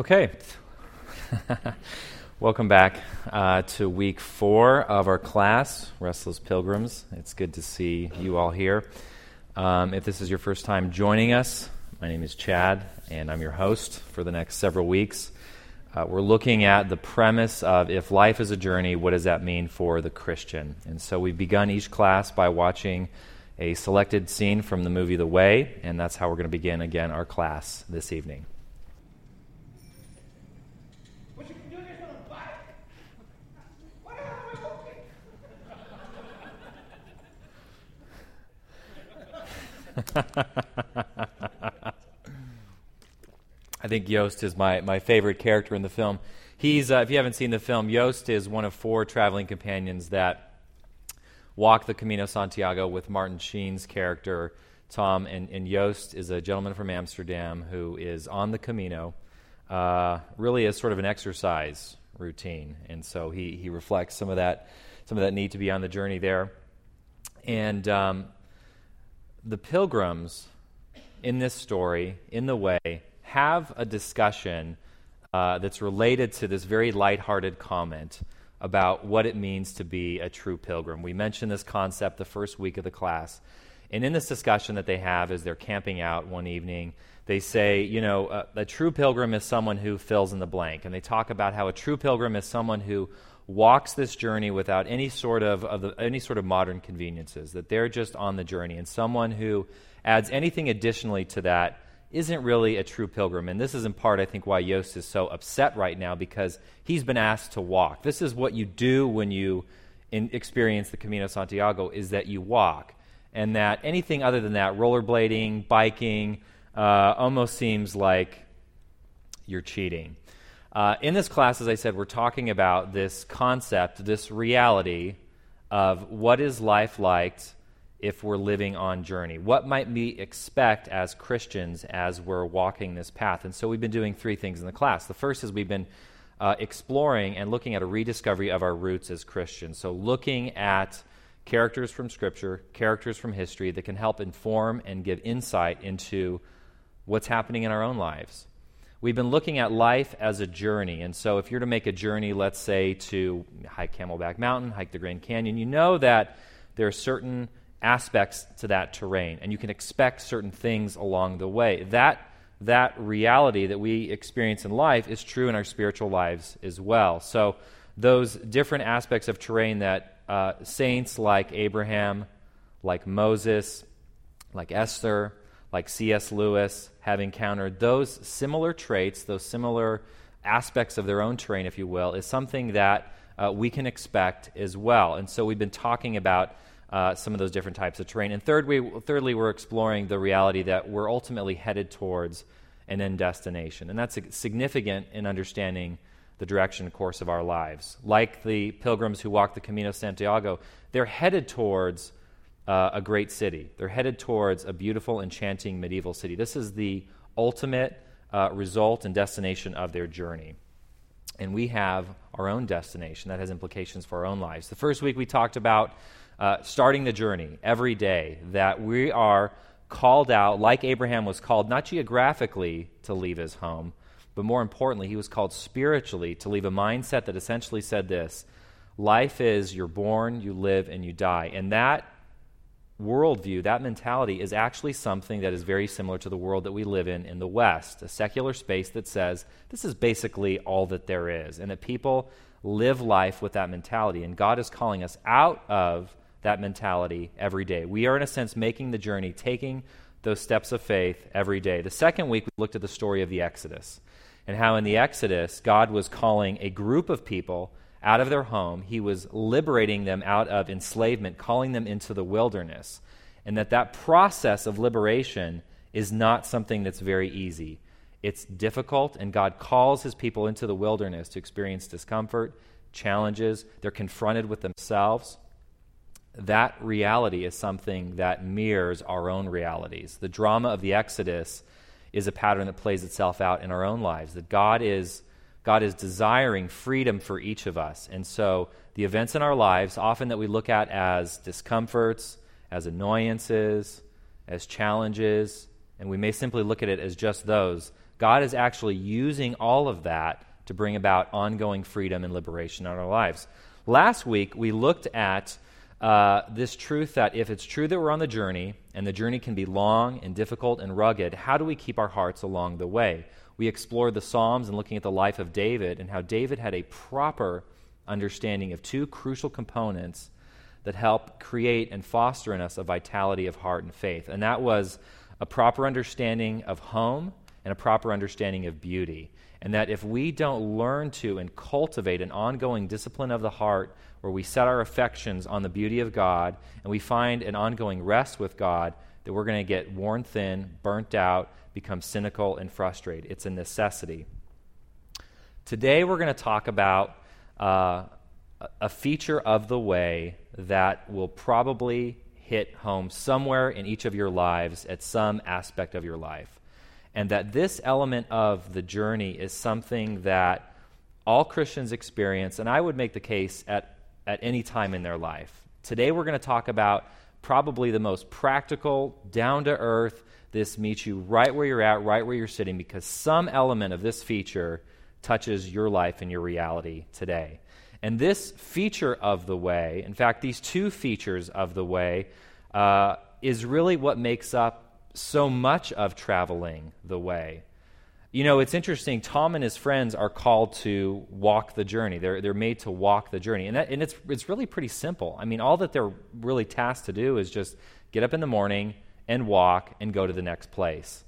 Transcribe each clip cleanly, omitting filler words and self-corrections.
Okay. Welcome back to week 4 of our class, Restless Pilgrims. It's good to see you all here. If this is your first time joining us, my name is Chad, and I'm your host for the next several weeks. We're looking at the premise of, if life is a journey, what does that mean for the Christian? And so we've begun each class by watching a selected scene from the movie The Way, and that's how we're going to begin again our class this evening. I think Yost is my favorite character in the film. He's if you haven't seen the film, Yost is one of 4 traveling companions that walk the Camino Santiago with Martin Sheen's character, Tom. And Yost is a gentleman from Amsterdam who is on the Camino, really as sort of an exercise routine. And so he reflects some of that need to be on the journey there. And the pilgrims in this story, in The Way, have a discussion that's related to this very lighthearted comment about what it means to be a true pilgrim. We mentioned this concept the first week of the class. And in this discussion that they have as they're camping out one evening, they say, you know, a true pilgrim is someone who fills in the blank. And they talk about how a true pilgrim is someone who walks this journey without any sort of modern conveniences, that they're just on the journey. And someone who adds anything additionally to that isn't really a true pilgrim. And this is in part, I think, why Yost is so upset right now, because he's been asked to walk. This is what you do when you experience the Camino Santiago, is that you walk. And that anything other than that, rollerblading, biking, almost seems like you're cheating. In this class, as I said, we're talking about this concept, this reality of what is life like if we're living on journey. What might we expect as Christians as we're walking this path? And so we've been doing 3 things in the class. The first is we've been exploring and looking at a rediscovery of our roots as Christians. So looking at characters from Scripture, characters from history that can help inform and give insight into what's happening in our own lives. We've been looking at life as a journey, and so if you're to make a journey, let's say, to hike Camelback Mountain, hike the Grand Canyon, you know that there are certain aspects to that terrain, and you can expect certain things along the way. That reality that we experience in life is true in our spiritual lives as well. So those different aspects of terrain that saints like Abraham, like Moses, like Esther, like C.S. Lewis have encountered, those similar traits, those similar aspects of their own terrain, if you will, is something that we can expect as well. And so we've been talking about some of those different types of terrain. And thirdly, we're exploring the reality that we're ultimately headed towards an end destination. And that's significant in understanding the direction and course of our lives. Like the pilgrims who walk the Camino Santiago, they're headed towards a great city. They're headed towards a beautiful, enchanting medieval city. This is the ultimate result and destination of their journey. And we have our own destination that has implications for our own lives. The first week we talked about starting the journey every day, that we are called out, like Abraham was called, not geographically to leave his home, but more importantly, he was called spiritually to leave a mindset that essentially said this: life is you're born, you live, and you die. And that worldview, that mentality is actually something that is very similar to the world that we live in the West, a secular space that says this is basically all that there is, and that people live life with that mentality. And God is calling us out of that mentality every day. We are, in a sense, making the journey, taking those steps of faith every day. The second week, we looked at the story of the Exodus and how in the Exodus, God was calling a group of people out of their home. He was liberating them out of enslavement, calling them into the wilderness, and that process of liberation is not something that's very easy. It's difficult, and God calls his people into the wilderness to experience discomfort, challenges. They're confronted with themselves. That reality is something that mirrors our own realities. The drama of the Exodus is a pattern that plays itself out in our own lives, that God is desiring freedom for each of us. And so the events in our lives, often that we look at as discomforts, as annoyances, as challenges, and we may simply look at it as just those, God is actually using all of that to bring about ongoing freedom and liberation in our lives. Last week, we looked at this truth that if it's true that we're on the journey, and the journey can be long and difficult and rugged, how do we keep our hearts along the way? We explored the Psalms and looking at the life of David and how David had a proper understanding of two crucial components that help create and foster in us a vitality of heart and faith. And that was a proper understanding of home and a proper understanding of beauty. And that if we don't learn to and cultivate an ongoing discipline of the heart where we set our affections on the beauty of God and we find an ongoing rest with God, that we're going to get worn thin, burnt out, become cynical, and frustrated. It's a necessity. Today we're going to talk about a feature of the way that will probably hit home somewhere in each of your lives at some aspect of your life. And that this element of the journey is something that all Christians experience, and I would make the case at any time in their life. Today we're going to talk about probably the most practical, down-to-earth, this meets you right where you're at, right where you're sitting, because some element of this feature touches your life and your reality today. And this feature of the way, in fact, these two features of the way, is really what makes up so much of traveling the way. You know, it's interesting. Tom and his friends are called to walk the journey. They're made to walk the journey. And it's really pretty simple. I mean, all that they're really tasked to do is just get up in the morning and walk and go to the next place.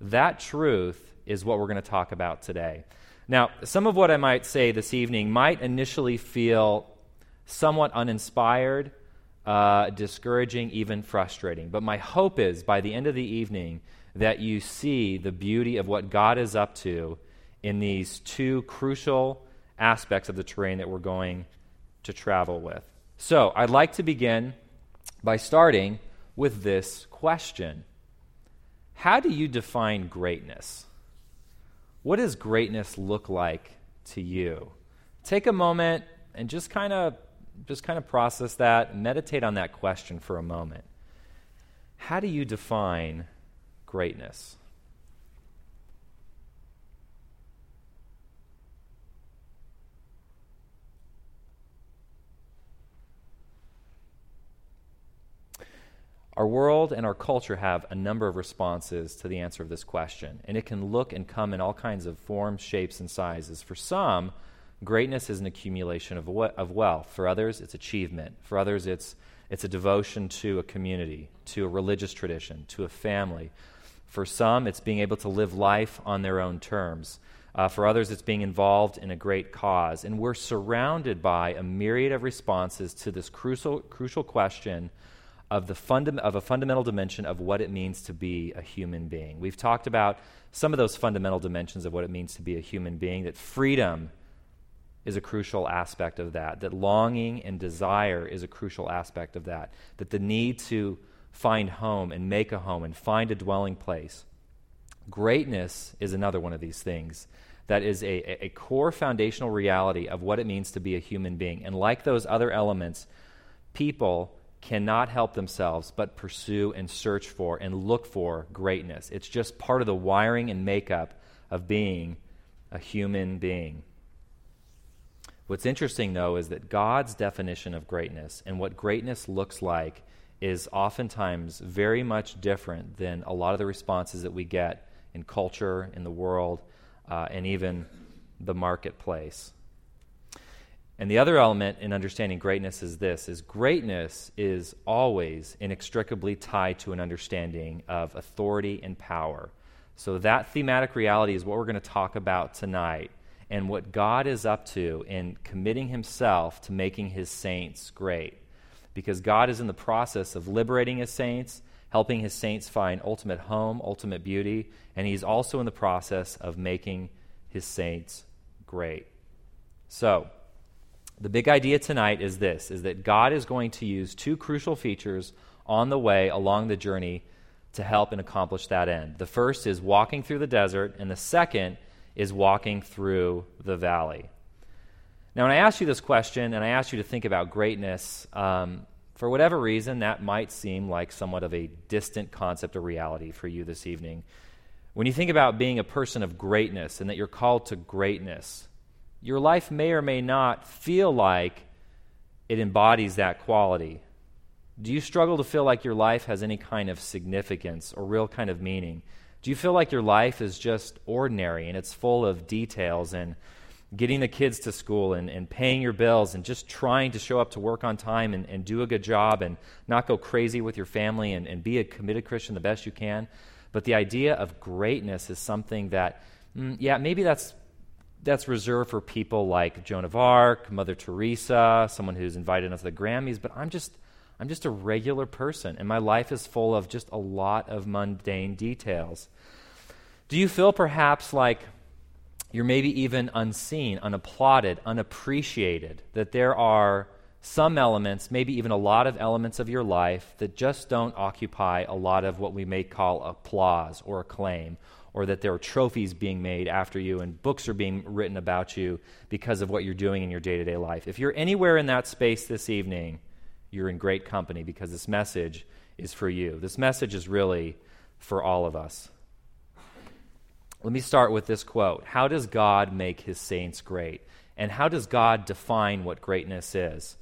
That truth is what we're going to talk about today. Now, some of what I might say this evening might initially feel somewhat uninspired, discouraging, even frustrating. But my hope is by the end of the evening that you see the beauty of what God is up to in these two crucial aspects of the terrain that we're going to travel with. So I'd like to begin by starting with this question. How do you define greatness? What does greatness look like to you? Take a moment and just kind of process that, meditate on that question for a moment. How do you define greatness? Our world and our culture have a number of responses to the answer of this question, and it can look and come in all kinds of forms, shapes, and sizes. For some, greatness is an accumulation of wealth. For others, it's achievement. For others, it's a devotion to a community, to a religious tradition, to a family. For some, it's being able to live life on their own terms. For others, it's being involved in a great cause. And we're surrounded by a myriad of responses to this crucial question of a fundamental dimension of what it means to be a human being. We've talked about some of those fundamental dimensions of what it means to be a human being, that freedom is a crucial aspect of that longing and desire is a crucial aspect of that the need to find home and make a home and find a dwelling place. Greatness is another one of these things that is a core foundational reality of what it means to be a human being. And like those other elements, people cannot help themselves but pursue and search for and look for greatness. It's just part of the wiring and makeup of being a human being. What's interesting, though, is that God's definition of greatness and what greatness looks like is oftentimes very much different than a lot of the responses that we get in culture, in the world, and even the marketplace. And the other element in understanding greatness is this, is greatness is always inextricably tied to an understanding of authority and power. So that thematic reality is what we're going to talk about tonight, and what God is up to in committing himself to making his saints great. Because God is in the process of liberating his saints, helping his saints find ultimate home, ultimate beauty, and he's also in the process of making his saints great. So, the big idea tonight is this, is that God is going to use two crucial features on the way, along the journey, to help and accomplish that end. The first is walking through the desert, and the second is walking through the valley. Now, when I ask you this question and I ask you to think about greatness, for whatever reason, that might seem like somewhat of a distant concept of reality for you this evening. When you think about being a person of greatness and that you're called to greatness, your life may or may not feel like it embodies that quality. Do you struggle to feel like your life has any kind of significance or real kind of meaning? Do you feel like your life is just ordinary and it's full of details and getting the kids to school and paying your bills and just trying to show up to work on time and do a good job and not go crazy with your family and be a committed Christian the best you can? But the idea of greatness is something that, maybe that's reserved for people like Joan of Arc, Mother Teresa, someone who's invited us to the Grammys, but I'm just a regular person, and my life is full of just a lot of mundane details. Do you feel perhaps like you're maybe even unseen, unapplauded, unappreciated, that there are some elements, maybe even a lot of elements of your life that just don't occupy a lot of what we may call applause or acclaim, or that there are trophies being made after you and books are being written about you because of what you're doing in your day-to-day life? If you're anywhere in that space this evening, you're in great company, because this message is for you. This message is really for all of us. Let me start with this quote. How does God make his saints great? And how does God define what greatness is?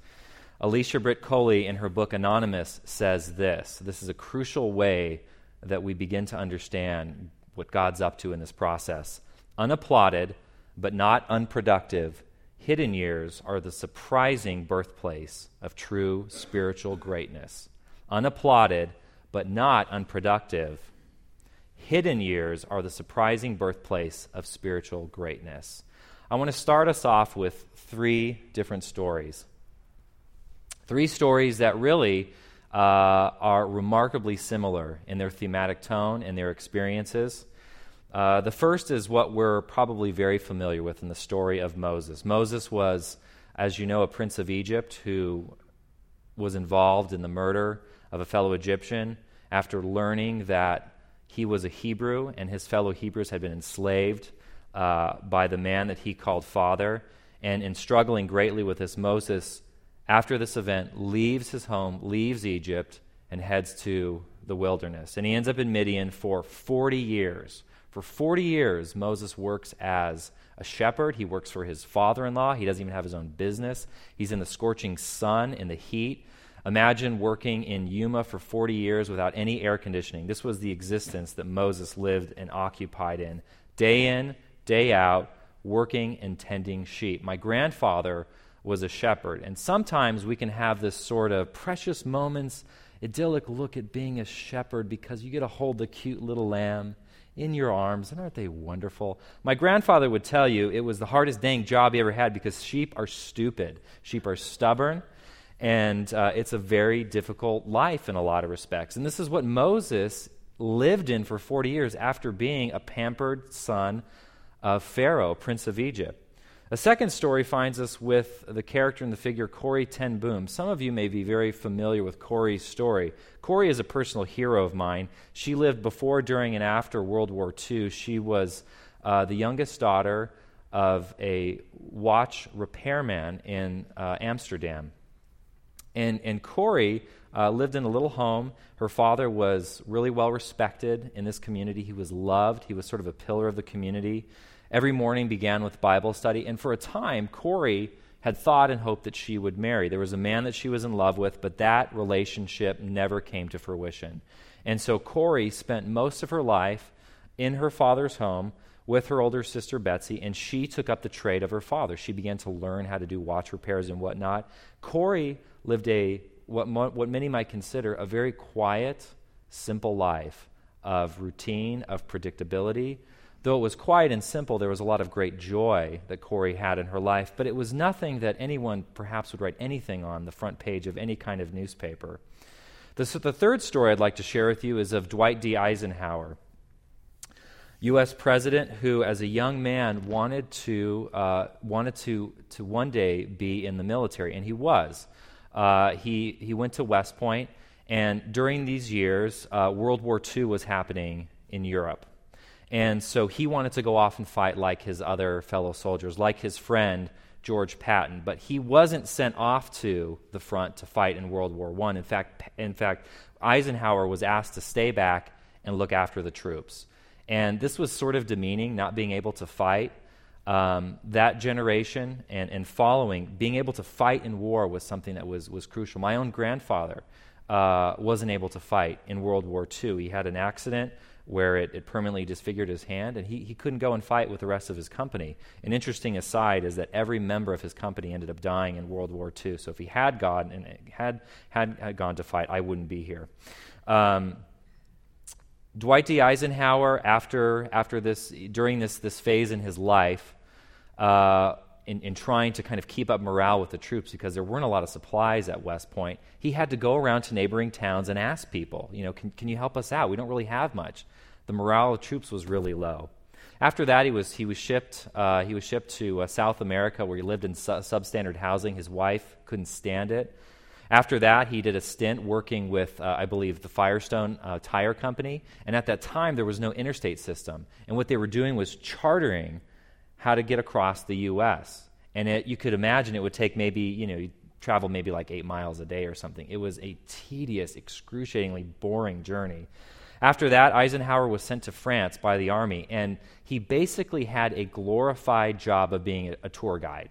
Alicia Britt Coley, in her book Anonymous, says this. This is a crucial way that we begin to understand what God's up to in this process. Unapplauded, but not unproductive, hidden years are the surprising birthplace of true spiritual greatness. Unapplauded, but not unproductive. Hidden years are the surprising birthplace of spiritual greatness. I want to start us off with three different stories. Three stories that really are remarkably similar in their thematic tone and their experiences. The first is what we're probably very familiar with in the story of Moses. Moses was, as you know, a prince of Egypt who was involved in the murder of a fellow Egyptian after learning that he was a Hebrew and his fellow Hebrews had been enslaved by the man that he called father. And in struggling greatly with this, Moses, after this event, leaves his home, leaves Egypt, and heads to the wilderness. And he ends up in Midian for 40 years. For 40 years, Moses works as a shepherd. He works for his father-in-law. He doesn't even have his own business. He's in the scorching sun, in the heat. Imagine working in Yuma for 40 years without any air conditioning. This was the existence that Moses lived and occupied in, day out, working and tending sheep. My grandfather was a shepherd, and sometimes we can have this sort of precious moments, idyllic look at being a shepherd because you get to hold the cute little lamb in your arms, and aren't they wonderful? My grandfather would tell you it was the hardest dang job he ever had because sheep are stupid. Sheep are stubborn, and it's a very difficult life in a lot of respects. And this is what Moses lived in for 40 years after being a pampered son of Pharaoh, prince of Egypt. A second story finds us with the character and the figure Corrie ten Boom. Some of you may be very familiar with Corrie's story. Corrie is a personal hero of mine. She lived before, during, and after World War II. She was the youngest daughter of a watch repairman in Amsterdam. And Corrie lived in a little home. Her father was really well respected in this community. He was loved. He was sort of a pillar of the community. Every morning began with Bible study, and for a time, Corrie had thought and hoped that she would marry. There was a man that she was in love with, but that relationship never came to fruition. And so Corrie spent most of her life in her father's home with her older sister Betsy, and she took up the trade of her father. She began to learn how to do watch repairs and whatnot. Corrie lived what many might consider a very quiet, simple life of routine, of predictability. Though it was quiet and simple, there was a lot of great joy that Corrie had in her life, but it was nothing that anyone perhaps would write anything on the front page of any kind of newspaper. The third story I'd like to share with you is of Dwight D. Eisenhower, U.S. president who, as a young man, wanted to one day be in the military, and he was. He went to West Point, and during these years, World War II was happening in Europe. And so he wanted to go off and fight like his other fellow soldiers, like his friend George Patton. But he wasn't sent off to the front to fight in World War I. In fact, Eisenhower was asked to stay back and look after the troops. And this was sort of demeaning, not being able to fight. That generation and following, being able to fight in war was something that was crucial. My own grandfather wasn't able to fight in World War II. He had an accident where it permanently disfigured his hand, and he couldn't go and fight with the rest of his company. An interesting aside is that every member of his company ended up dying in World War II. So if he had gone and had gone to fight, I wouldn't be here. Dwight D. Eisenhower, during this phase in his life, in trying to kind of keep up morale with the troops because there weren't a lot of supplies at West Point, he had to go around to neighboring towns and ask people, can you help us out? We don't really have much. The morale of troops was really low. After that, he was shipped to South America, where he lived in substandard housing. His wife couldn't stand it. After that, he did a stint working with, I believe, the Firestone tire company. And at that time, there was no interstate system. And what they were doing was chartering how to get across the U.S. And you could imagine it would take maybe, you'd travel maybe like 8 miles a day or something. It was a tedious, excruciatingly boring journey. After that, Eisenhower was sent to France by the army. And he basically had a glorified job of being a tour guide.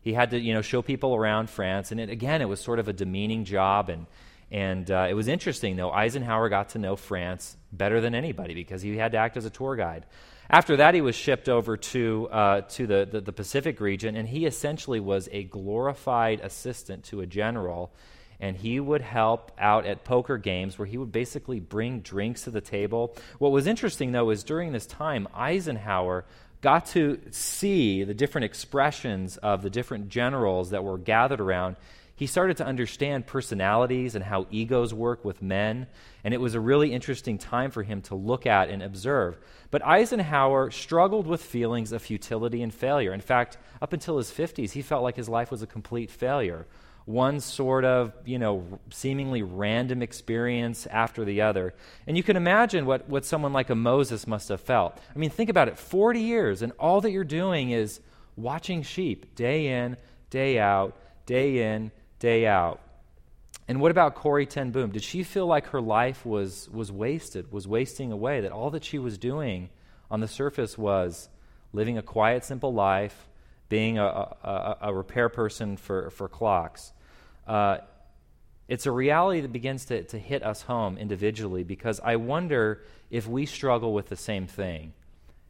He had to, show people around France, and it was sort of a demeaning job, and it was interesting, though. Eisenhower got to know France better than anybody because he had to act as a tour guide. After that, he was shipped over to the Pacific region, and he essentially was a glorified assistant to a general, and he would help out at poker games where he would basically bring drinks to the table. What was interesting, though, is during this time, Eisenhower got to see the different expressions of the different generals that were gathered around. He started to understand personalities and how egos work with men, and it was a really interesting time for him to look at and observe. But Eisenhower struggled with feelings of futility and failure. In fact, up until his 50s, he felt like his life was a complete failure. One sort of, seemingly random experience after the other. And you can imagine what someone like a Moses must have felt. I mean, think about it. 40 years, and all that you're doing is watching sheep day in, day out. And what about Corrie ten Boom? Did she feel like her life was wasting away, that all that she was doing on the surface was living a quiet, simple life, being a repair person for clocks? It's a reality that begins to hit us home individually, because I wonder if we struggle with the same thing.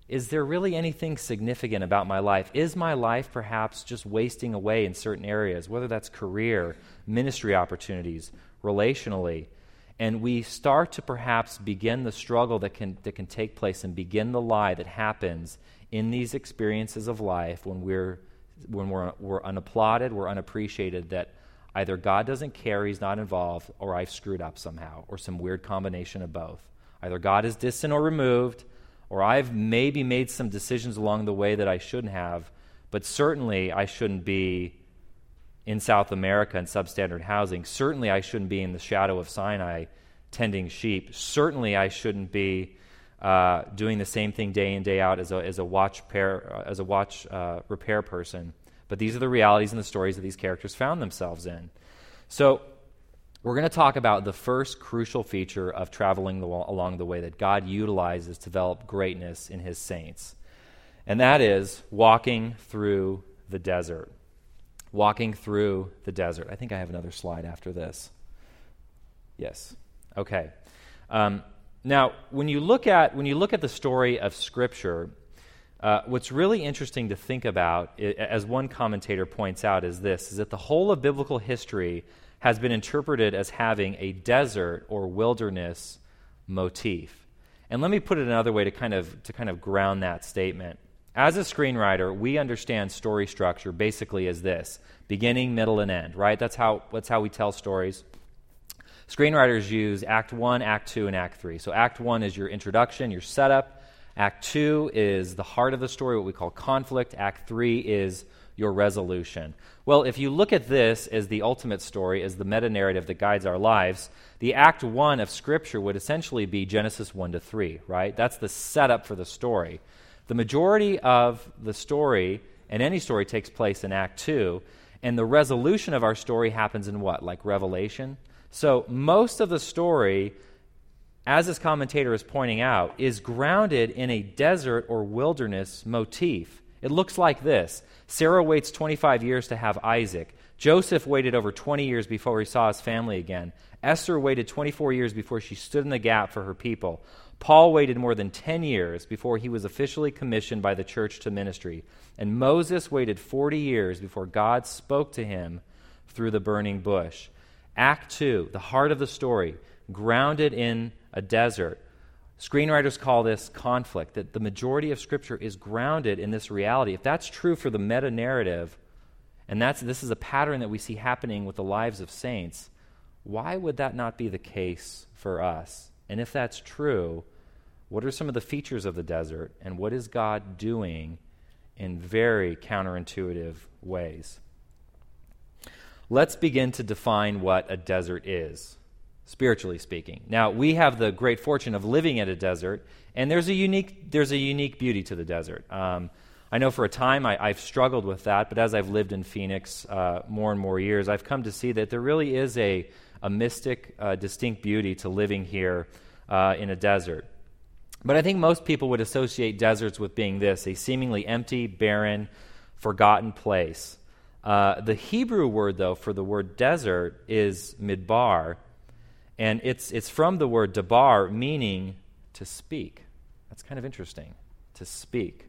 Is there really anything significant about my life? Is my life perhaps just wasting away in certain areas, whether that's career, ministry opportunities, relationally? And we start to perhaps begin the struggle that can take place and begin the lie that happens in these experiences of life when we're unapplauded, we're unappreciated, that either God doesn't care, he's not involved, or I've screwed up somehow, or some weird combination of both. Either God is distant or removed, or I've maybe made some decisions along the way that I shouldn't have, but certainly I shouldn't be in South America in substandard housing. Certainly I shouldn't be in the shadow of Sinai tending sheep. Certainly I shouldn't be doing the same thing day in, day out as a watch repair person. But these are the realities and the stories that these characters found themselves in. So we're going to talk about the first crucial feature of traveling along the way that God utilizes to develop greatness in his saints, and that is walking through the desert. Walking through the desert. I think I have another slide after this. Yes. Okay. Now, when you look at the story of Scripture, what's really interesting to think about, as one commentator points out, is that the whole of biblical history has been interpreted as having a desert or wilderness motif. And let me put it another way to kind of ground that statement. As a screenwriter, we understand story structure basically as this: beginning, middle, and end. Right? That's how we tell stories. Screenwriters use Act 1, Act 2, and Act 3. So Act 1 is your introduction, your setup. Act 2 is the heart of the story, what we call conflict. Act 3 is your resolution. Well, if you look at this as the ultimate story, as the meta-narrative that guides our lives, the Act 1 of Scripture would essentially be Genesis 1-3, right? That's the setup for the story. The majority of the story, and any story, takes place in Act 2, and the resolution of our story happens in what? Like Revelation? So most of the story as this commentator is pointing out, is grounded in a desert or wilderness motif. It looks like this. Sarah waits 25 years to have Isaac. Joseph waited over 20 years before he saw his family again. Esther waited 24 years before she stood in the gap for her people. Paul waited more than 10 years before he was officially commissioned by the church to ministry. And Moses waited 40 years before God spoke to him through the burning bush. Act 2, the heart of the story, grounded in a desert. Screenwriters call this conflict, that the majority of Scripture is grounded in this reality. If that's true for the meta-narrative, and this is a pattern that we see happening with the lives of saints, why would that not be the case for us? And if that's true, what are some of the features of the desert, and what is God doing in very counterintuitive ways? Let's begin to define what a desert is, spiritually speaking. Now, we have the great fortune of living in a desert, and there's a unique beauty to the desert. I know for a time I've struggled with that, but as I've lived in Phoenix more and more years, I've come to see that there really is a mystic, distinct beauty to living here in a desert. But I think most people would associate deserts with being this, a seemingly empty, barren, forgotten place. The Hebrew word, though, for the word desert is midbar, and it's from the word dabar, meaning to speak. That's kind of interesting, to speak.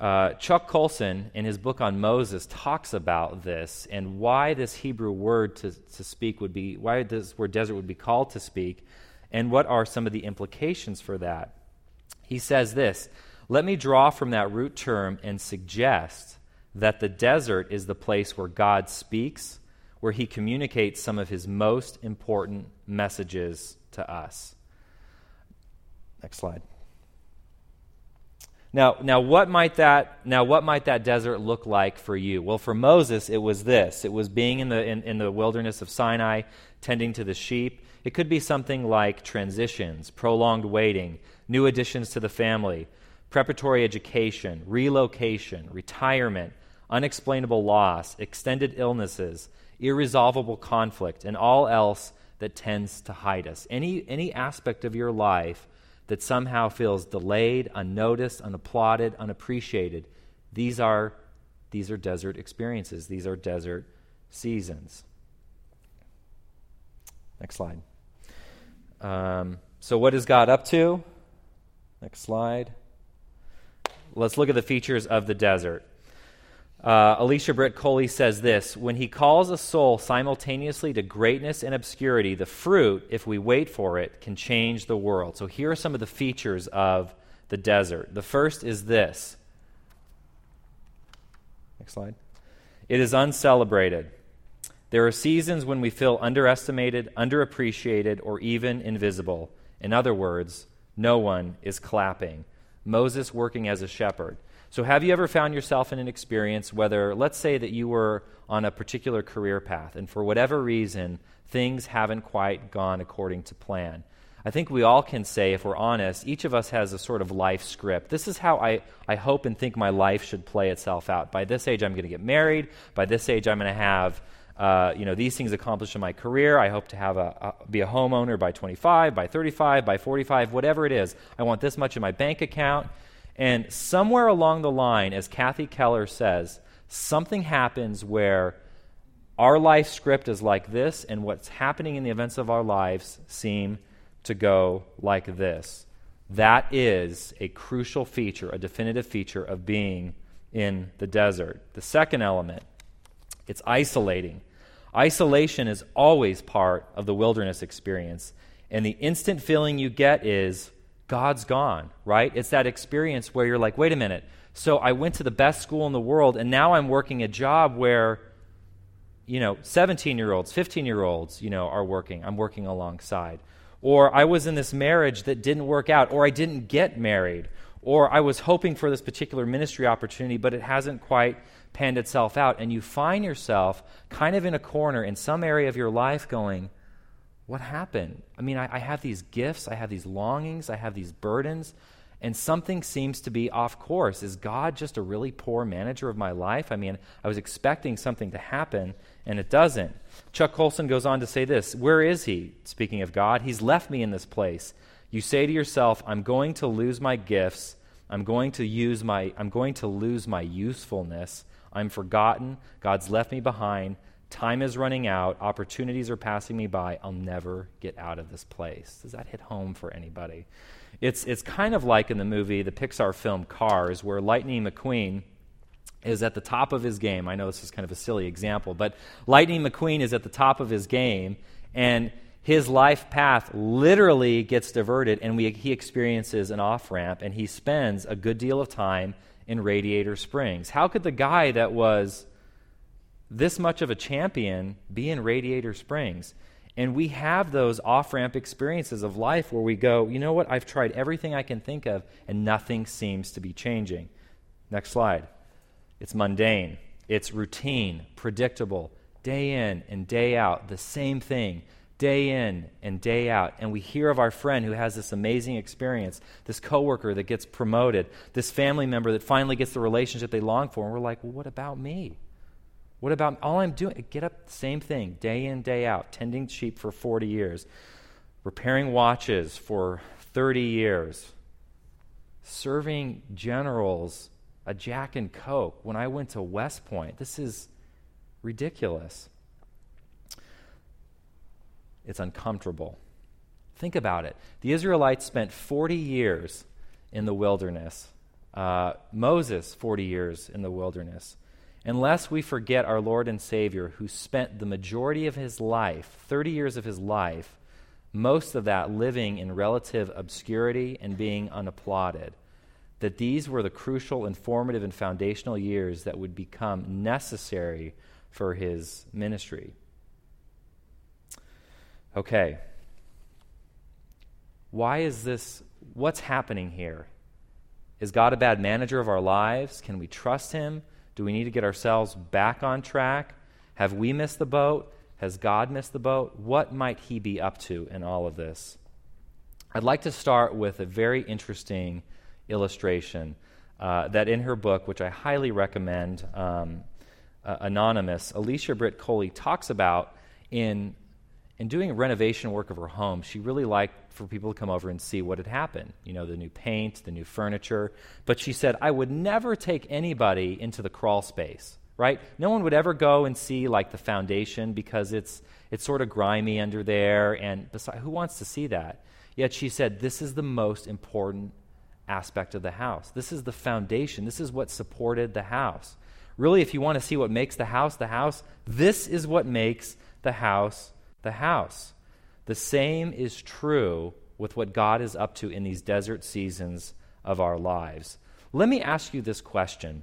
Chuck Colson, in his book on Moses, talks about this and why this Hebrew word to speak would be, why this word desert would be called to speak, and what are some of the implications for that. He says this, "Let me draw from that root term and suggest that the desert is the place where God speaks, where he communicates some of his most important messages to us." Next slide. Now what might that desert look like for you? Well, for Moses, it was this. It was being in the wilderness of Sinai, tending to the sheep. It could be something like transitions, prolonged waiting, new additions to the family, preparatory education, relocation, retirement, unexplainable loss, extended illnesses, irresolvable conflict, and all else that tends to hide us. Any aspect of your life that somehow feels delayed, unnoticed, unapplauded, unappreciated. These are desert experiences. These are desert seasons. Next slide. So what is God up to? Next slide. Let's look at the features of the desert. Alicia Britt Coley says this, "When he calls a soul simultaneously to greatness and obscurity, the fruit, if we wait for it, can change the world." So here are some of the features of the desert. The first is this. Next slide. It is uncelebrated. There are seasons when we feel underestimated, underappreciated, or even invisible. In other words, no one is clapping. Moses working as a shepherd. So have you ever found yourself in an experience whether, let's say that you were on a particular career path and for whatever reason, things haven't quite gone according to plan? I think we all can say, if we're honest, each of us has a sort of life script. This is how I hope and think my life should play itself out. By this age, I'm going to get married. By this age, I'm going to have these things accomplished in my career. I hope to have be a homeowner by 25, by 35, by 45, whatever it is. I want this much in my bank account. And somewhere along the line, as Kathy Keller says, something happens where our life script is like this, and what's happening in the events of our lives seem to go like this. That is a crucial feature, a definitive feature of being in the desert. The second element, it's isolating. Isolation is always part of the wilderness experience, and the instant feeling you get is, God's gone, right? It's that experience where you're like, wait a minute, so I went to the best school in the world, and now I'm working a job where, 17-year-olds, 15-year-olds, are working. I'm working alongside. Or I was in this marriage that didn't work out, or I didn't get married, or I was hoping for this particular ministry opportunity, but it hasn't quite panned itself out. And you find yourself kind of in a corner in some area of your life going, what happened? I have these gifts, I have these longings, I have these burdens, and something seems to be off course. Is God just a really poor manager of my life? I mean, I was expecting something to happen, and it doesn't. Chuck Colson goes on to say this, where is he? Speaking of God, he's left me in this place. You say to yourself, I'm going to lose my gifts. I'm going to lose my usefulness. I'm forgotten. God's left me behind. Time is running out. Opportunities are passing me by. I'll never get out of this place. Does that hit home for anybody? It's kind of like in the movie, the Pixar film Cars, where Lightning McQueen is at the top of his game. I know this is kind of a silly example, but Lightning McQueen is at the top of his game, and his life path literally gets diverted, and he experiences an off-ramp, and he spends a good deal of time in Radiator Springs. How could the guy that was this much of a champion be in Radiator Springs? And we have those off-ramp experiences of life where we go, you know what, I've tried everything I can think of, and nothing seems to be changing. Next slide. It's mundane. It's routine, predictable, day in and day out, the same thing, day in and day out. And we hear of our friend who has this amazing experience, this coworker that gets promoted, this family member that finally gets the relationship they long for, and we're like, well, what about me? What about all I'm doing? Get up, same thing, day in, day out, tending sheep for 40 years, repairing watches for 30 years, serving generals a Jack and Coke when I went to West Point. This is ridiculous. It's uncomfortable. Think about it. The Israelites spent 40 years in the wilderness. Moses, 40 years in the wilderness. Unless we forget our Lord and Savior, who spent the majority of his life, 30 years of his life, most of that living in relative obscurity and being unapplauded, that these were the crucial, informative, and foundational years that would become necessary for his ministry. Okay. Why is this? What's happening here? Is God a bad manager of our lives? Can we trust him? Do we need to get ourselves back on track? Have we missed the boat? Has God missed the boat? What might he be up to in all of this? I'd like to start with a very interesting illustration that in her book, which I highly recommend, Anonymous, Alicia Britt Coley talks about in doing renovation work of her home. She really liked for people to come over and see what had happened, you know, the new paint, the new furniture. But she said, I would never take anybody into the crawl space, right? No one would ever go and see, like, the foundation because it's sort of grimy under there, and who wants to see that? Yet she said, this is the most important aspect of the house. This is the foundation. This is what supported the house. Really, if you want to see what makes the house, this is what makes the house the house. The same is true with what God is up to in these desert seasons of our lives. Let me ask you this question.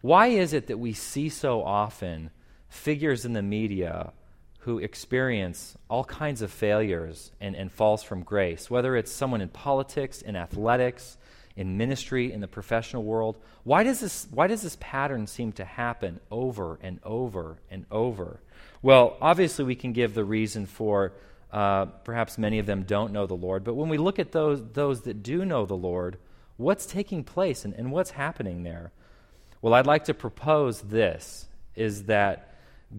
Why is it that we see so often figures in the media who experience all kinds of failures and falls from grace, whether it's someone in politics, in athletics, in ministry, in the professional world? Why does this pattern seem to happen over and over and over? Well, obviously we can give the reason for perhaps many of them don't know the Lord, but when we look at those that do know the Lord, what's taking place and what's happening there? Well, I'd like to propose this, is that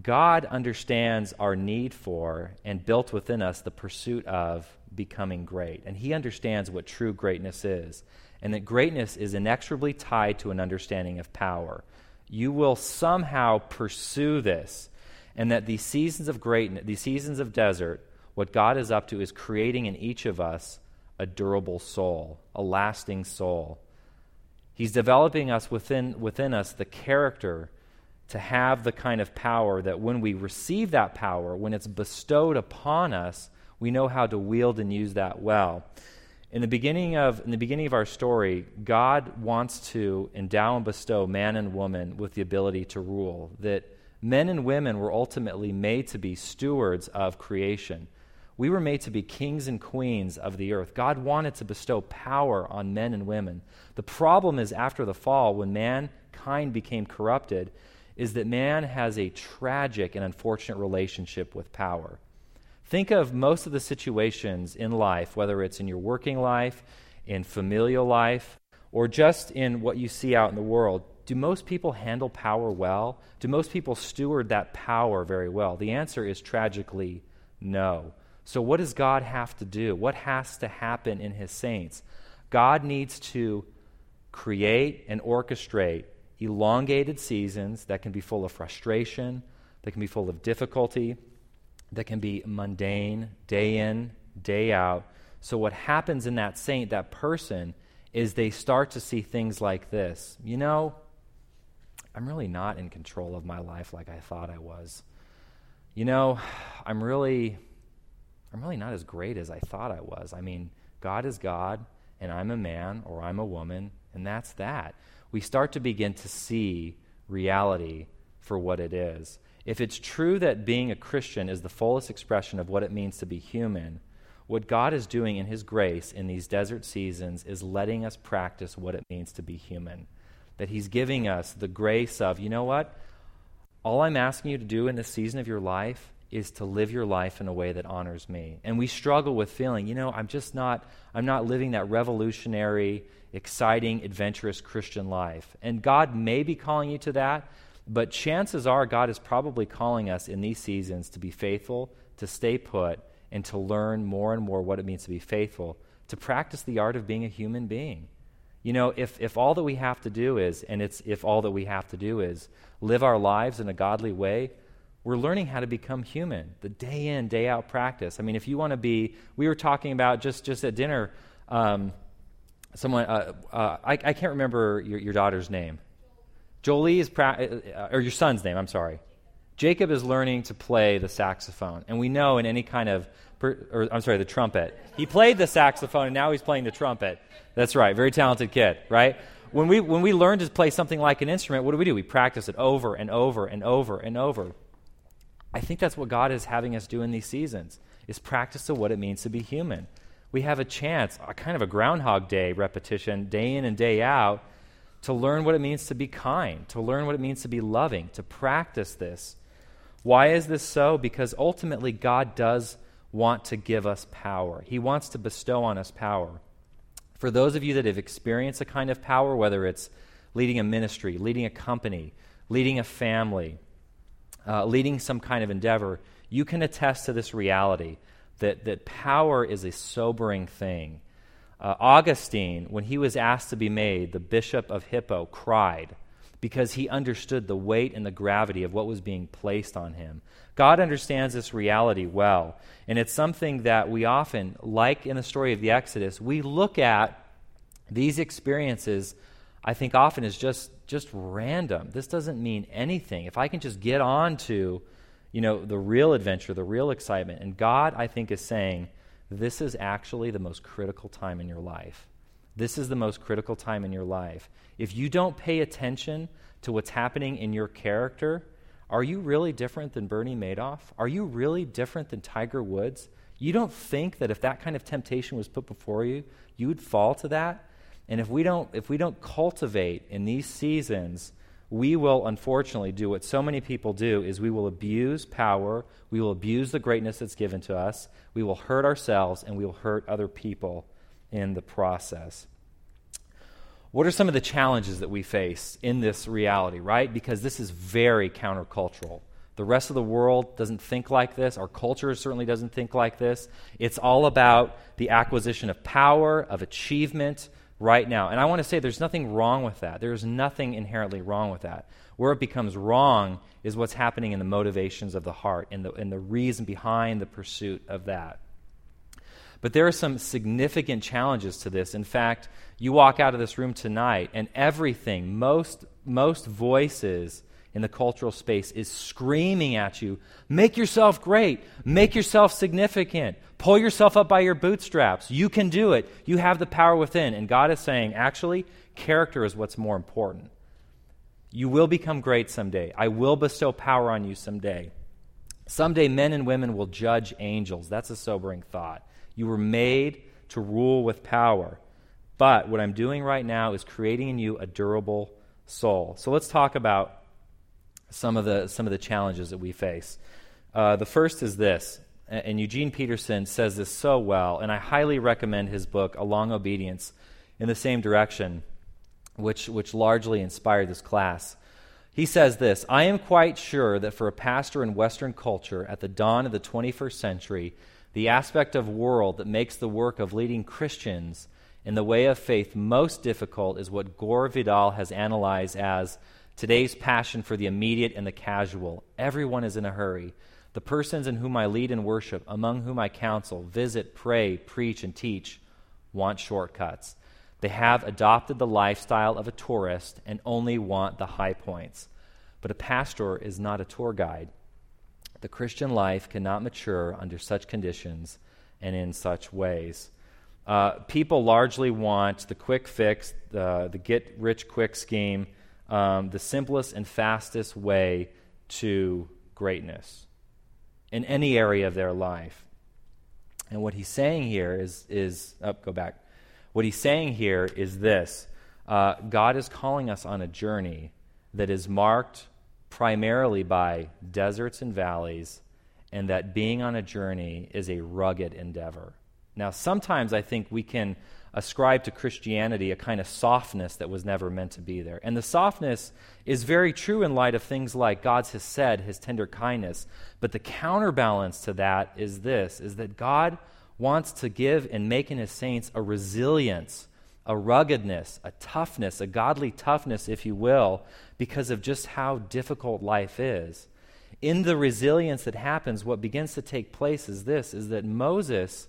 God understands our need for and built within us the pursuit of becoming great, and he understands what true greatness is, and that greatness is inexorably tied to an understanding of power. You will somehow pursue this. And that these seasons of greatness, these seasons of desert, what God is up to is creating in each of us a durable soul, a lasting soul. He's developing us within us the character to have the kind of power that when we receive that power, when it's bestowed upon us, we know how to wield and use that well. In the beginning of our story, God wants to endow and bestow man and woman with the ability to rule, that men and women were ultimately made to be stewards of creation. We were made to be kings and queens of the earth. God wanted to bestow power on men and women. The problem is after the fall, when mankind became corrupted, is that man has a tragic and unfortunate relationship with power. Think of most of the situations in life, whether it's in your working life, in familial life, or just in what you see out in the world, do most people handle power well? Do most people steward that power very well? The answer is tragically no. So what does God have to do? What has to happen in his saints? God needs to create and orchestrate elongated seasons that can be full of frustration, that can be full of difficulty, that can be mundane, day in, day out. So what happens in that saint, that person, is they start to see things like this. You know, I'm really not in control of my life like I thought I was. You know, I'm really not as great as I thought I was. I mean, God is God, and I'm a man or I'm a woman, and that's that. We start to begin to see reality for what it is. If it's true that being a Christian is the fullest expression of what it means to be human, what God is doing in his grace in these desert seasons is letting us practice what it means to be human. That he's giving us the grace of, you know what? All I'm asking you to do in this season of your life is to live your life in a way that honors me. And we struggle with feeling, you know, I'm not living that revolutionary, exciting, adventurous Christian life. And God may be calling you to that, but chances are God is probably calling us in these seasons to be faithful, to stay put, and to learn more and more what it means to be faithful, to practice the art of being a human being. You know, if all that we have to do is, live our lives in a godly way, we're learning how to become human, the day in, day out practice. I mean, if you want to be, we were talking about just at dinner, someone, I can't remember your daughter's name. Jolie is, or your son's name, I'm sorry. Jacob is learning to play the saxophone, and we know in any kind of, the trumpet. He played the saxophone, and now he's playing the trumpet. That's right, very talented kid, right? When we learn to play something like an instrument, what do? We practice it over and over and over and over. I think that's what God is having us do in these seasons, is practice of what it means to be human. We have a chance, a kind of a Groundhog Day repetition, day in and day out, to learn what it means to be kind, to learn what it means to be loving, to practice this. Why is this so? Because ultimately God does want to give us power. He wants to bestow on us power. For those of you that have experienced a kind of power, whether it's leading a ministry, leading a company, leading a family, leading some kind of endeavor, you can attest to this reality that power is a sobering thing. Augustine, when he was asked to be made the bishop of Hippo, cried, because he understood the weight and the gravity of what was being placed on him. God understands this reality well, and it's something that we often, like in the story of the Exodus, we look at these experiences, I think often as just random. This doesn't mean anything. If I can just get on to, you know, the real adventure, the real excitement, and God, I think, is saying, this is actually the most critical time in your life. This is the most critical time in your life. If you don't pay attention to what's happening in your character, are you really different than Bernie Madoff? Are you really different than Tiger Woods? You don't think that if that kind of temptation was put before you, you would fall to that? And if we don't cultivate in these seasons, we will unfortunately do what so many people do, is we will abuse power, we will abuse the greatness that's given to us, we will hurt ourselves, and we will hurt other people in the process. What are some of the challenges that we face in this reality, right? Because this is very countercultural. The rest of the world doesn't think like this. Our culture certainly doesn't think like this. It's all about the acquisition of power, of achievement right now. And I want to say there's nothing wrong with that. There's nothing inherently wrong with that. Where it becomes wrong is what's happening in the motivations of the heart and the reason behind the pursuit of that. But there are some significant challenges to this. In fact, you walk out of this room tonight and everything, most voices in the cultural space is screaming at you, make yourself great, make yourself significant, pull yourself up by your bootstraps, you can do it, you have the power within. And God is saying, actually, character is what's more important. You will become great someday. I will bestow power on you someday. Someday men and women will judge angels. That's a sobering thought. You were made to rule with power. But what I'm doing right now is creating in you a durable soul. So let's talk about some of the challenges that we face. The first is this, And Eugene Peterson says this so well, and I highly recommend his book, A Long Obedience in the Same Direction, which largely inspired this class. He says this: I am quite sure that for a pastor in Western culture at the dawn of the 21st century, the aspect of world that makes the work of leading Christians in the way of faith most difficult is what Gore Vidal has analyzed as today's passion for the immediate and the casual. Everyone is in a hurry. The persons in whom I lead in worship, among whom I counsel, visit, pray, preach, and teach, want shortcuts. They have adopted the lifestyle of a tourist and only want the high points. But a pastor is not a tour guide. The Christian life cannot mature under such conditions and in such ways. People largely want the quick fix, the get-rich-quick scheme, the simplest and fastest way to greatness in any area of their life. And what he's saying here What he's saying here is this. God is calling us on a journey that is marked primarily by deserts and valleys, and that being on a journey is a rugged endeavor. Now, sometimes I think we can ascribe to Christianity a kind of softness that was never meant to be there. And the softness is very true in light of things like God's has said, his tender kindness. But the counterbalance to that is this, is that God wants to give and make in his saints a resilience, a ruggedness, a toughness, a godly toughness, if you will, because of just how difficult life is. In the resilience that happens, what begins to take place is this, is that Moses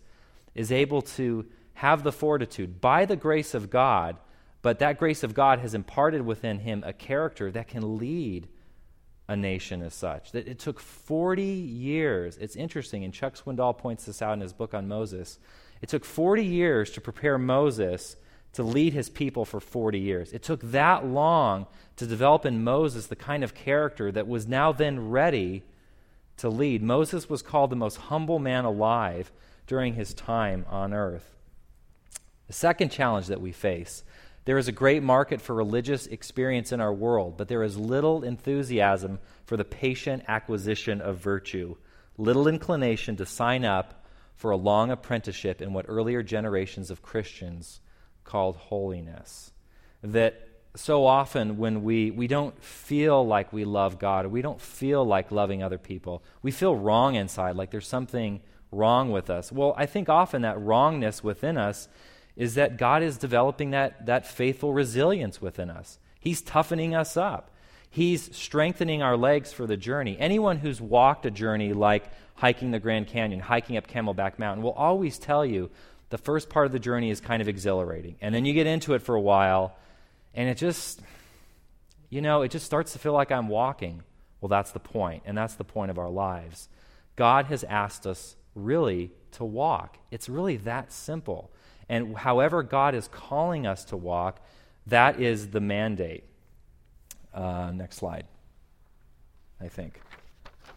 is able to have the fortitude by the grace of God, but that grace of God has imparted within him a character that can lead a nation as such. That it took 40 years. It's interesting, and Chuck Swindoll points this out in his book on Moses. It took 40 years to prepare Moses to lead his people for 40 years. It took that long to develop in Moses the kind of character that was now then ready to lead. Moses was called the most humble man alive during his time on earth. The second challenge that we face: there is a great market for religious experience in our world, but there is little enthusiasm for the patient acquisition of virtue, little inclination to sign up for a long apprenticeship in what earlier generations of Christians called holiness. That so often when we don't feel like we love God, or we don't feel like loving other people, we feel wrong inside, like there's something wrong with us. Well, I think often that wrongness within us is that God is developing that faithful resilience within us. He's toughening us up. He's strengthening our legs for the journey. Anyone who's walked a journey like hiking the Grand Canyon, hiking up Camelback Mountain, will always tell you the first part of the journey is kind of exhilarating. And then you get into it for a while, and it just starts to feel like I'm walking. Well, that's the point, and that's the point of our lives. God has asked us really to walk. It's really that simple. And however God is calling us to walk, that is the mandate. Next slide, I think.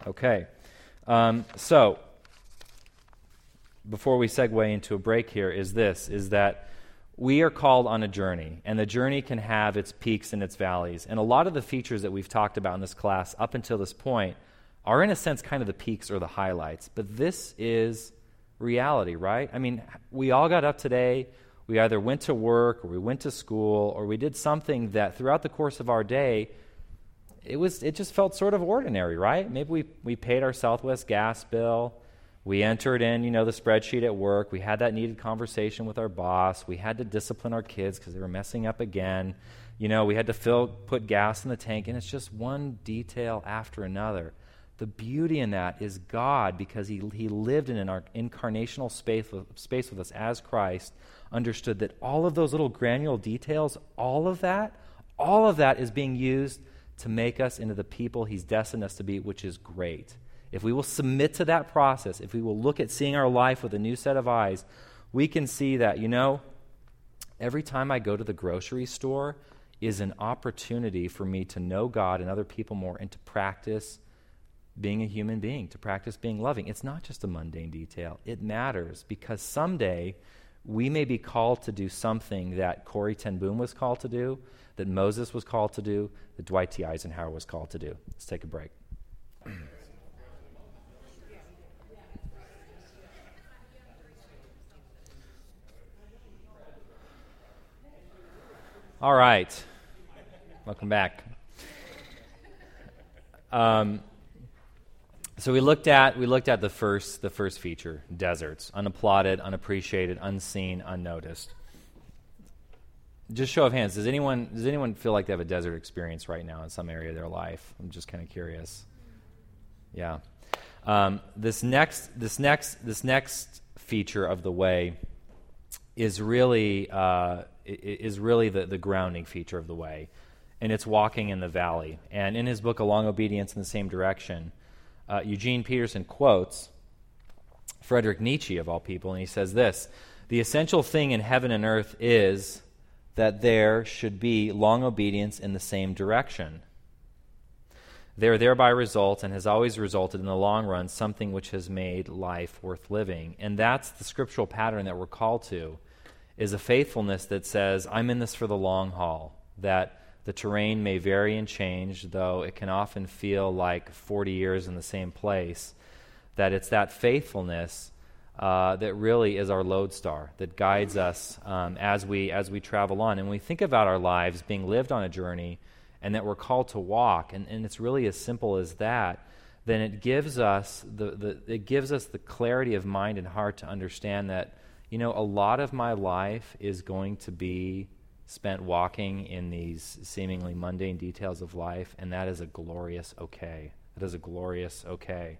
Okay. So before we segue into a break here is that we are called on a journey, and the journey can have its peaks and its valleys. And a lot of the features that we've talked about in this class up until this point are, in a sense, kind of the peaks or the highlights. But this is reality, right? I mean, we all got up today, we either went to work or we went to school or we did something that throughout the course of our day, it just felt sort of ordinary, right? Maybe we paid our Southwest gas bill, we entered in, the spreadsheet at work, we had that needed conversation with our boss, we had to discipline our kids because they were messing up again, we had to put gas in the tank, and it's just one detail after another. The beauty in that is God, because he lived in our incarnational space with us as Christ, understood that all of those little granular details, all of that is being used to make us into the people he's destined us to be, which is great. If we will submit to that process, if we will look at seeing our life with a new set of eyes, we can see that, every time I go to the grocery store is an opportunity for me to know God and other people more and to practice being a human being, to practice being loving. It's not just a mundane detail. It matters because someday we may be called to do something that Corrie ten Boom was called to do, that Moses was called to do, that Dwight D. Eisenhower was called to do. Let's take a break. All right. Welcome back. So we looked at the first feature, deserts, unapplauded, unappreciated, unseen, unnoticed. Just show of hands, does anyone feel like they have a desert experience right now in some area of their life? I'm just kind of curious. Yeah. This next feature of The Way is really the grounding feature of The Way, and it's walking in the valley. And in his book, A Long Obedience in the Same Direction, Eugene Peterson quotes Friedrich Nietzsche, of all people, and he says this: "The essential thing in heaven and earth is that there should be long obedience in the same direction. There thereby results, and has always resulted in the long run, something which has made life worth living." And that's the scriptural pattern that we're called to, is a faithfulness that says, I'm in this for the long haul, that the terrain may vary and change, though it can often feel like 40 years in the same place, that it's that faithfulness that really is our lodestar, that guides us as we travel on. And we think about our lives being lived on a journey, and that we're called to walk, and it's really as simple as that, then it gives us the clarity of mind and heart to understand that, you know, a lot of my life is going to be spent walking in these seemingly mundane details of life, and that is a glorious okay. That is a glorious okay.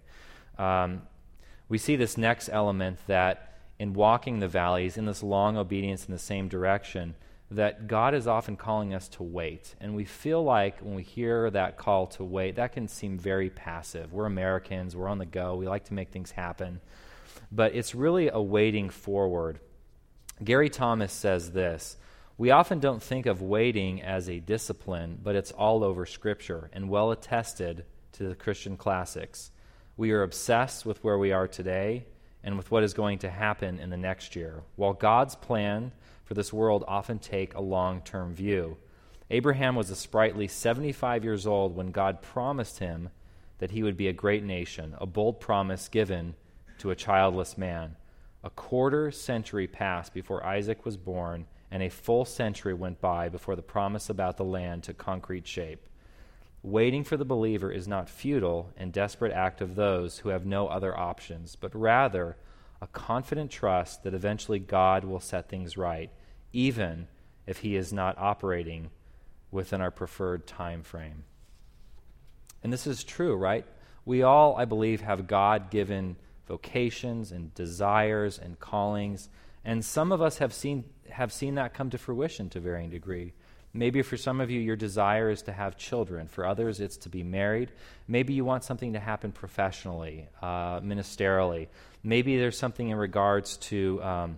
We see this next element, that in walking the valleys, in this long obedience in the same direction, that God is often calling us to wait. And we feel like when we hear that call to wait, that can seem very passive. We're Americans, we're on the go, we like to make things happen. But it's really a waiting forward. Gary Thomas says this: "We often don't think of waiting as a discipline, but it's all over Scripture and well attested to the Christian classics. We are obsessed with where we are today and with what is going to happen in the next year, while God's plan for this world often take a long-term view. Abraham was a sprightly 75 years old when God promised him that he would be a great nation, a bold promise given to a childless man. A quarter century passed before Isaac was born, and a full century went by before the promise about the land took concrete shape. Waiting for the believer is not futile and desperate act of those who have no other options, but rather a confident trust that eventually God will set things right, even if he is not operating within our preferred time frame." And this is true, right? We all, I believe, have God-given vocations and desires and callings, and some of us have seen that come to fruition to varying degree. Maybe for some of you, your desire is to have children. For others, it's to be married. Maybe you want something to happen professionally, ministerially. Maybe there's something in regards to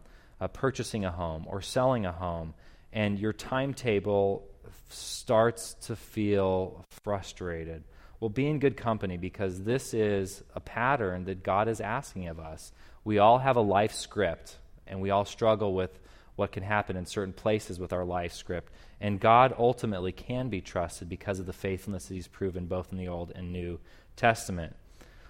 purchasing a home or selling a home, and your timetable starts to feel frustrated. Well, be in good company, because this is a pattern that God is asking of us. We all have a life script, and we all struggle with what can happen in certain places with our life script. And God ultimately can be trusted because of the faithfulness that he's proven both in the Old and New Testament.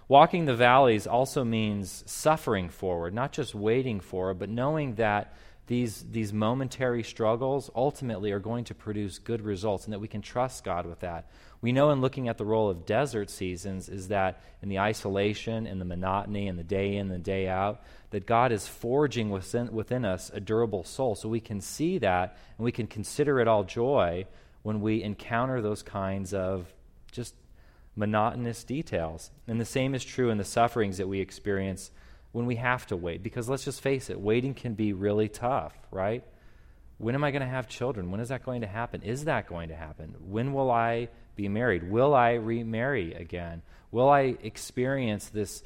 Walking the valleys also means suffering forward, not just waiting for, but knowing that these momentary struggles ultimately are going to produce good results, and that we can trust God with that. We know, in looking at the role of desert seasons, is that in the isolation and the monotony and the day in and the day out, that God is forging within us a durable soul. So we can see that, and we can consider it all joy when we encounter those kinds of just monotonous details. And the same is true in the sufferings that we experience when we have to wait, because let's just face it, waiting can be really tough, right? When am I going to have children? When is that going to happen? Is that going to happen? When will I be married? Will I remarry again? Will I experience this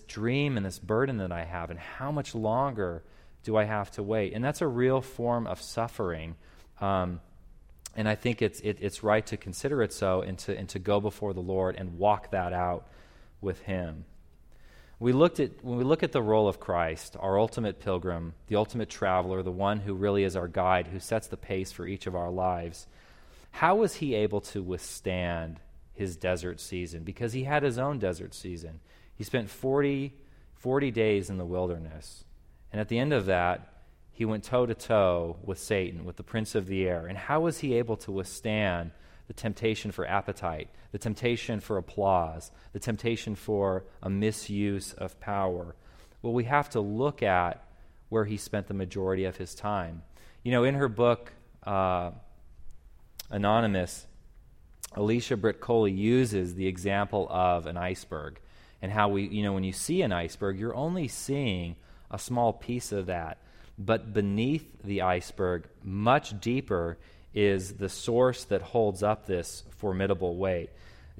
dream and this burden that I have, and how much longer do I have to wait? And that's a real form of suffering, and I think it's right to consider it so, and to go before the Lord and walk that out with him. When we look at the role of Christ, our ultimate pilgrim, the ultimate traveler, the one who really is our guide, who sets the pace for each of our lives, how was he able to withstand his desert season? Because he had his own desert season. He spent 40 days in the wilderness. And at the end of that, He went toe-to-toe with Satan, with the prince of the air. And how was he able to withstand the temptation for appetite, the temptation for applause, the temptation for a misuse of power? Well, we have to look at where he spent the majority of his time. You know, in her book, Anonymous, Alicia Britt Coley uses the example of an iceberg and how we, you know, when you see an iceberg, you're only seeing a small piece of that. But beneath the iceberg, much deeper, is the source that holds up this formidable weight.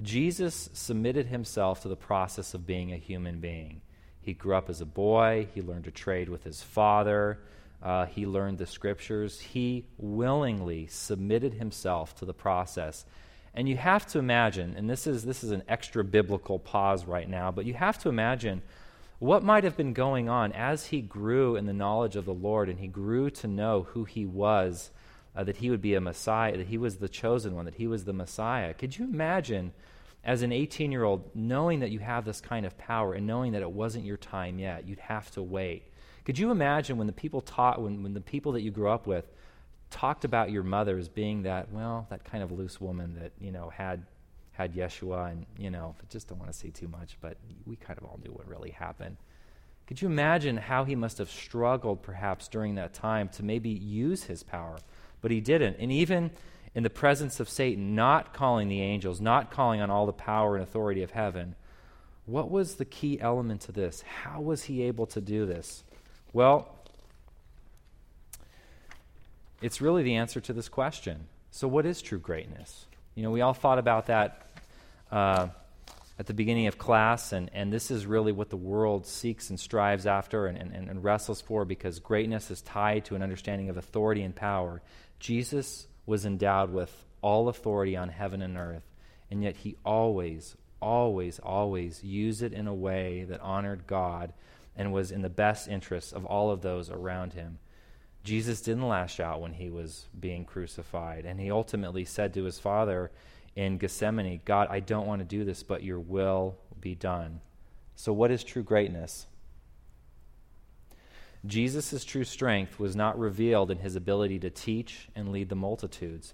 Jesus submitted himself to the process of being a human being. He grew up as a boy. He learned to trade with his father. He learned the scriptures. He willingly submitted himself to the process. And you have to imagine, and this is an extra biblical pause right now, but you have to imagine what might have been going on as he grew in the knowledge of the Lord and he grew to know who he was, that he would be a Messiah, that he was the chosen one, that he was the Messiah. Could you imagine as an 18-year-old knowing that you have this kind of power and knowing that it wasn't your time yet, you'd have to wait? Could you imagine when the people when the people that you grew up with talked about your mother as being that kind of loose woman that, you know, had Yeshua and, you know, just don't want to say too much, but we kind of all knew what really happened. Could you imagine how he must have struggled perhaps during that time to maybe use his power? But he didn't. And even in the presence of Satan, not calling the angels, not calling on all the power and authority of heaven, what was the key element to this? How was he able to do this? Well, it's really the answer to this question. So what is true greatness? You know, we all thought about that at the beginning of class, and this is really what the world seeks and strives after and wrestles for, because greatness is tied to an understanding of authority and power. Jesus was endowed with all authority on heaven and earth, and yet he always, always, always used it in a way that honored God and was in the best interests of all of those around him. Jesus didn't lash out when he was being crucified, and he ultimately said to his Father in Gethsemane, God, I don't want to do this, but your will be done. So what is true greatness? Jesus' true strength was not revealed in his ability to teach and lead the multitudes.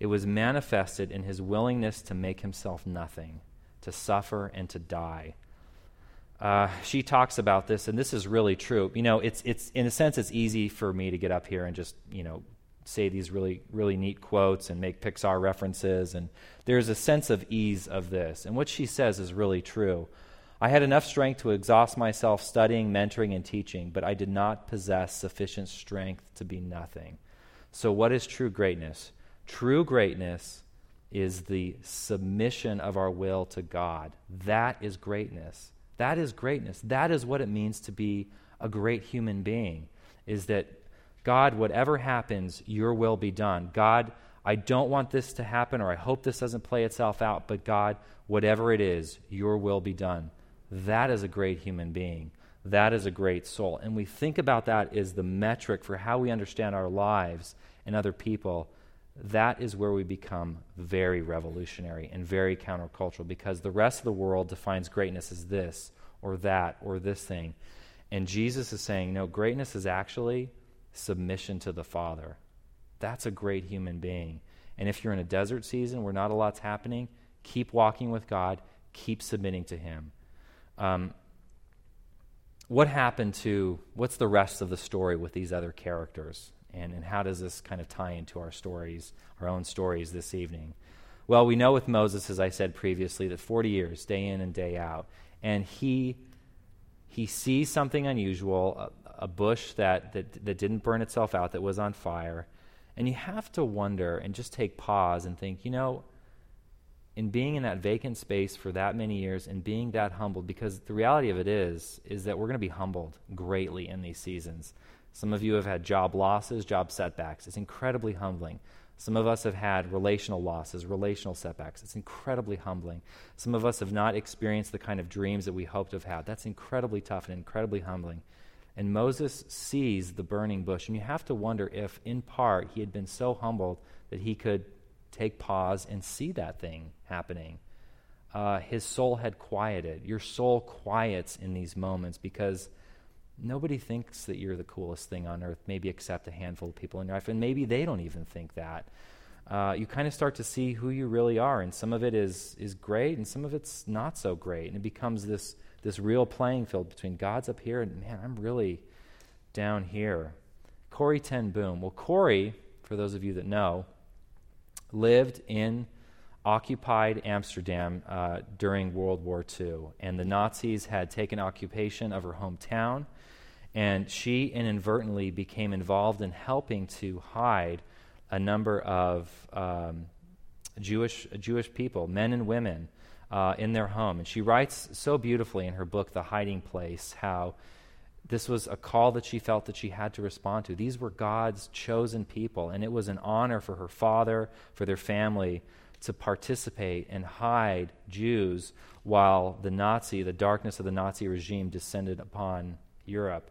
It was manifested in his willingness to make himself nothing, to suffer and to die. She talks about this, and this is really true. You know, it's in a sense, it's easy for me to get up here and just, you know, say these really, really neat quotes and make Pixar references, and there's a sense of ease of this. And what she says is really true. I had enough strength to exhaust myself studying, mentoring, and teaching, but I did not possess sufficient strength to be nothing. So what is true greatness? True greatness is the submission of our will to God. That is greatness. That is greatness. That is what it means to be a great human being, is that, God, whatever happens, your will be done. God, I don't want this to happen, or I hope this doesn't play itself out, but God, whatever it is, your will be done. That is a great human being. That is a great soul. And we think about that as the metric for how we understand our lives and other people. That is where we become very revolutionary and very countercultural, because the rest of the world defines greatness as this or that or this thing. And Jesus is saying, no, greatness is actually submission to the Father. That's a great human being. And if you're in a desert season where not a lot's happening, keep walking with God, keep submitting to him. What's the rest of the story with these other characters? And how does this kind of tie into our stories, our own stories this evening? Well, we know with Moses, as I said previously, that 40 years, day in and day out, and he sees something unusual, a bush that didn't burn itself out, that was on fire. And you have to wonder and just take pause and think, you know, in being in that vacant space for that many years and being that humbled, because the reality of it is that we're going to be humbled greatly in these seasons. Some of you have had job losses, job setbacks. It's incredibly humbling. Some of us have had relational losses, relational setbacks. It's incredibly humbling. Some of us have not experienced the kind of dreams that we hoped to have had. That's incredibly tough and incredibly humbling. And Moses sees the burning bush. And you have to wonder if, in part, he had been so humbled that he could take pause and see that thing happening. His soul had quieted. Your soul quiets in these moments because nobody thinks that you're the coolest thing on earth, maybe except a handful of people in your life, and maybe they don't even think that. You kind of start to see who you really are, and some of it is great, and some of it's not so great, and it becomes this real playing field between God's up here and, man, I'm really down here. Corrie ten Boom. Well, Corrie, for those of you that know, lived in occupied Amsterdam during World War II, and the Nazis had taken occupation of her hometown, and she inadvertently became involved in helping to hide a number of Jewish people, men and women, in their home. And she writes so beautifully in her book, The Hiding Place, how this was a call that she felt that she had to respond to. These were God's chosen people, and it was an honor for her father, for their family, to participate and hide Jews while the darkness of the Nazi regime descended upon Europe.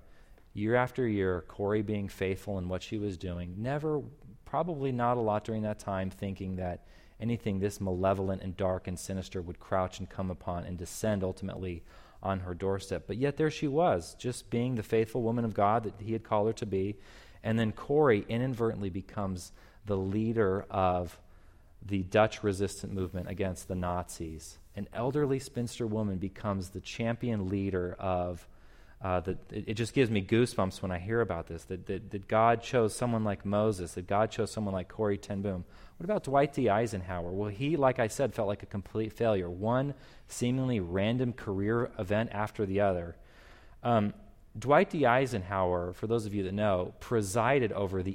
Year after year, Corrie being faithful in what she was doing, probably not a lot during that time thinking that anything this malevolent and dark and sinister would crouch and come upon and descend ultimately on her doorstep. But yet there she was, just being the faithful woman of God that he had called her to be. And then Corrie inadvertently becomes the leader of the Dutch resistance movement against the Nazis. An elderly spinster woman becomes the champion leader of it just gives me goosebumps when I hear about this, that God chose someone like Moses, that God chose someone like Corrie ten Boom. What about Dwight D. Eisenhower? Well, he, like I said, felt like a complete failure, one seemingly random career event after the other. Dwight D. Eisenhower, for those of you that know, presided over the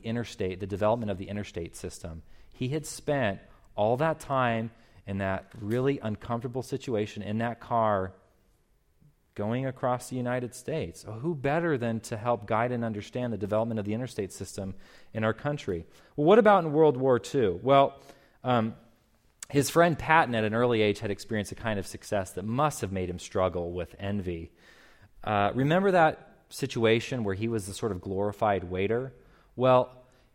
development of the interstate system. He had spent all that time in that really uncomfortable situation in that car going across the United States. Who better than to help guide and understand the development of the interstate system in our country? Well, what about in World War II? Well, his friend Patton at an early age had experienced a kind of success that must have made him struggle with envy. Remember that situation where he was the sort of glorified waiter? Well,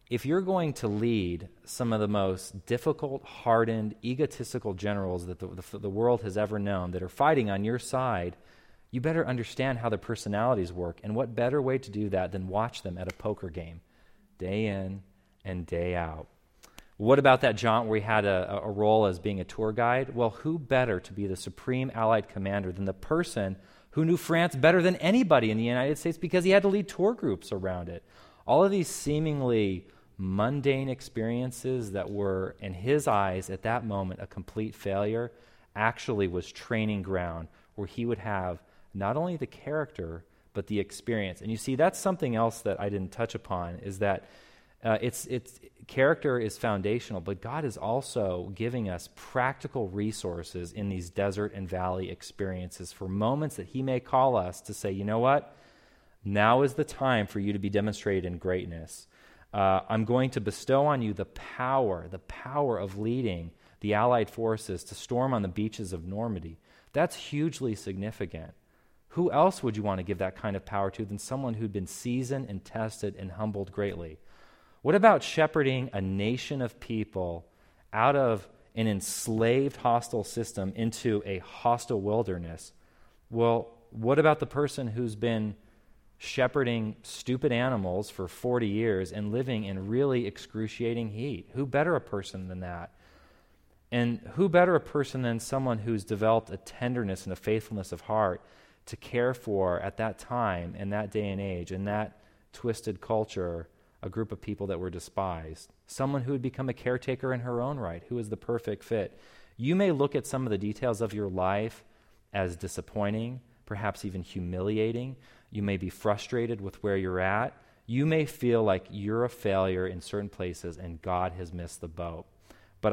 if you're going to lead some of the most difficult, hardened, egotistical generals that the world has ever known that are fighting on your side, you better understand how their personalities work, and what better way to do that than watch them at a poker game, day in and day out. What about that jaunt where he had a role as being a tour guide? Well, who better to be the supreme Allied commander than the person who knew France better than anybody in the United States because he had to lead tour groups around it? All of these seemingly mundane experiences that were, in his eyes at that moment, a complete failure, actually was training ground where he would have not only the character, but the experience. And you see, that's something else that I didn't touch upon, is that character is foundational, but God is also giving us practical resources in these desert and valley experiences for moments that he may call us to say, you know what, now is the time for you to be demonstrated in greatness. I'm going to bestow on you the power of leading the Allied forces to storm on the beaches of Normandy. That's hugely significant. Who else would you want to give that kind of power to than someone who'd been seasoned and tested and humbled greatly? What about shepherding a nation of people out of an enslaved hostile system into a hostile wilderness? Well, what about the person who's been shepherding stupid animals for 40 years and living in really excruciating heat? Who better a person than that? And who better a person than someone who's developed a tenderness and a faithfulness of heart to care for, at that time, in that day and age, in that twisted culture, a group of people that were despised? Someone who had become a caretaker in her own right, who is the perfect fit. You may look at some of the details of your life as disappointing, perhaps even humiliating. You may be frustrated with where you're at. You may feel like you're a failure in certain places and God has missed the boat. But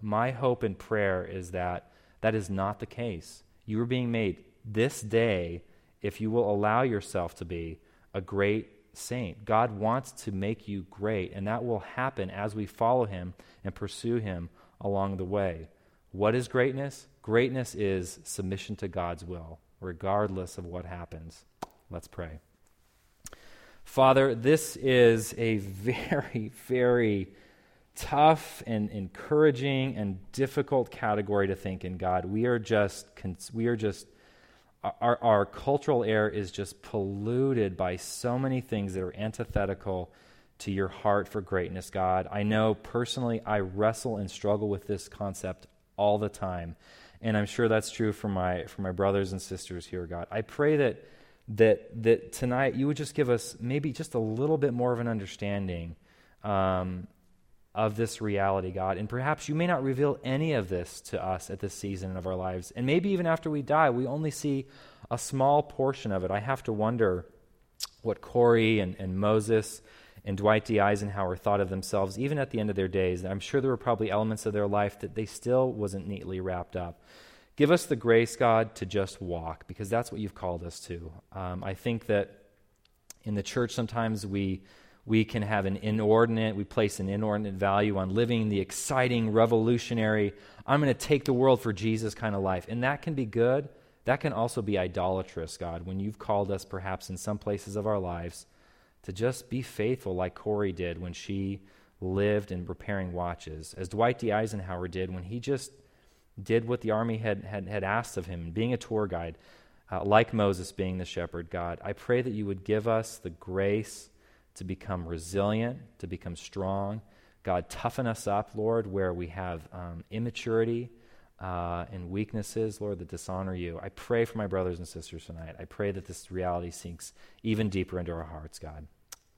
my hope and prayer is that that is not the case. You are being made this day, if you will allow yourself to be, a great saint. God wants to make you great, and that will happen as we follow him and pursue him along the way. What is greatness? Greatness is submission to God's will, regardless of what happens. Let's pray. Father, this is a very, very tough and encouraging and difficult category to think in, God. We are just our cultural air is just polluted by so many things that are antithetical to your heart for greatness, God. I know personally I wrestle and struggle with this concept all the time, and I'm sure that's true for my brothers and sisters here, God. I pray that tonight you would just give us maybe just a little bit more of an understanding of this reality, God. And perhaps you may not reveal any of this to us at this season of our lives. And maybe even after we die, we only see a small portion of it. I have to wonder what Corrie and Moses and Dwight D. Eisenhower thought of themselves even at the end of their days. I'm sure there were probably elements of their life that they still wasn't neatly wrapped up. Give us the grace, God, to just walk, because that's what you've called us to. I think that in the church sometimes we can have we place an inordinate value on living the exciting, revolutionary, I'm going to take the world for Jesus kind of life. And that can be good. That can also be idolatrous, God, when you've called us perhaps in some places of our lives to just be faithful like Corrie did when she lived in repairing watches, as Dwight D. Eisenhower did when he just did what the army had asked of him, being a tour guide, like Moses being the shepherd, God. I pray that you would give us the grace to become resilient, to become strong. God, toughen us up, Lord, where we have immaturity and weaknesses, Lord, that dishonor you. I pray for my brothers and sisters tonight. I pray that this reality sinks even deeper into our hearts, God.